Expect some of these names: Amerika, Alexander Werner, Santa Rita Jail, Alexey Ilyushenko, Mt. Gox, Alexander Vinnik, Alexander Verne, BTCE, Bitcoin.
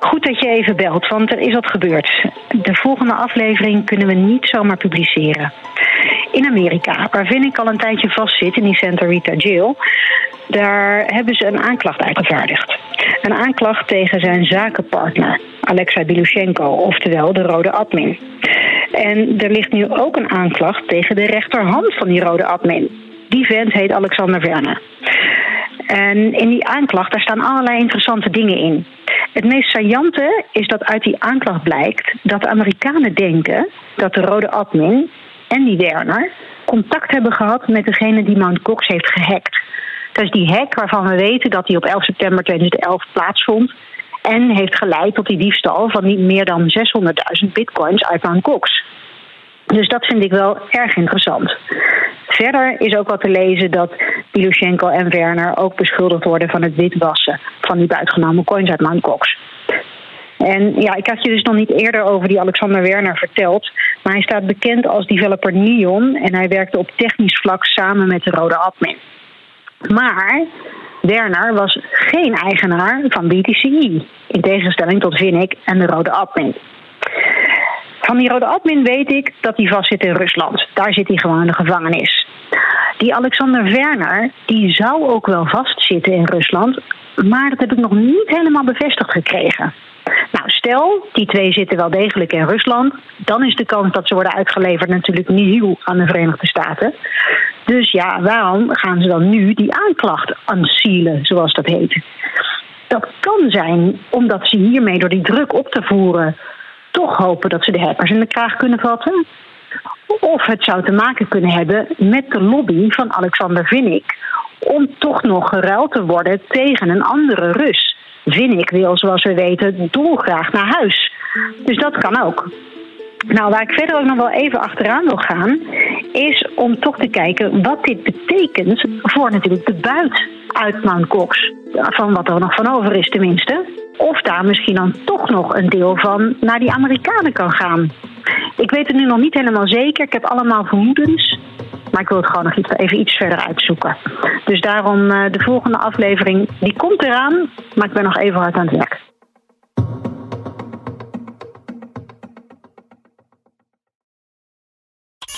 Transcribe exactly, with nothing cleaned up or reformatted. Goed dat je even belt, want er is wat gebeurd. De volgende aflevering kunnen we niet zomaar publiceren. In Amerika, waar Verne al een tijdje vastzit in die Santa Rita Jail, daar hebben ze een aanklacht uitgevaardigd. Een aanklacht tegen zijn zakenpartner, Alexey Ilyushenko, oftewel de rode admin. En er ligt nu ook een aanklacht tegen de rechterhand van die rode admin. Die vent heet Alexander Werner. En in die aanklacht, daar staan allerlei interessante dingen in. Het meest saillante is dat uit die aanklacht blijkt dat de Amerikanen denken dat de rode admin en die Werner contact hebben gehad met degene die Mount Gox heeft gehackt. Dat is die hack waarvan we weten dat die op elf september tweeduizend elf plaatsvond en heeft geleid tot die diefstal van niet meer dan zeshonderdduizend bitcoins uit Mount Gox. Dus dat vind ik wel erg interessant. Verder is ook wat te lezen dat Ilyushenko en Werner ook beschuldigd worden van het witwassen van die buitgenomen coins uit Mount Gox. En ja, ik had je dus nog niet eerder over die Alexander Werner verteld, maar hij staat bekend als developer Neon en hij werkte op technisch vlak samen met de rode admin. Maar Werner was geen eigenaar van B T C E, in tegenstelling tot Vinnik en de rode admin. Van die rode admin weet ik dat hij vastzit in Rusland. Daar zit hij gewoon in de gevangenis. Die Alexander Werner, die zou ook wel vastzitten in Rusland, maar dat heb ik nog niet helemaal bevestigd gekregen. Nou, stel, die twee zitten wel degelijk in Rusland, dan is de kans dat ze worden uitgeleverd natuurlijk nihil aan de Verenigde Staten. Dus ja, waarom gaan ze dan nu die aanklacht aansielen, zoals dat heet? Dat kan zijn omdat ze hiermee door die druk op te voeren toch hopen dat ze de hackers in de kraag kunnen vatten. Of het zou te maken kunnen hebben met de lobby van Alexander Verne om toch nog geruild te worden tegen een andere Rus. Verne wil, zoals we weten, dolgraag naar huis. Dus dat kan ook. Nou, waar ik verder ook nog wel even achteraan wil gaan, is om toch te kijken wat dit betekent voor natuurlijk de buit uit Mount Gox. Van wat er nog van over is tenminste. Of daar misschien dan toch nog een deel van naar die Amerikanen kan gaan. Ik weet het nu nog niet helemaal zeker. Ik heb allemaal vermoedens. Maar ik wil het gewoon nog iets, even iets verder uitzoeken. Dus daarom de volgende aflevering, die komt eraan. Maar ik ben nog even hard aan het werk.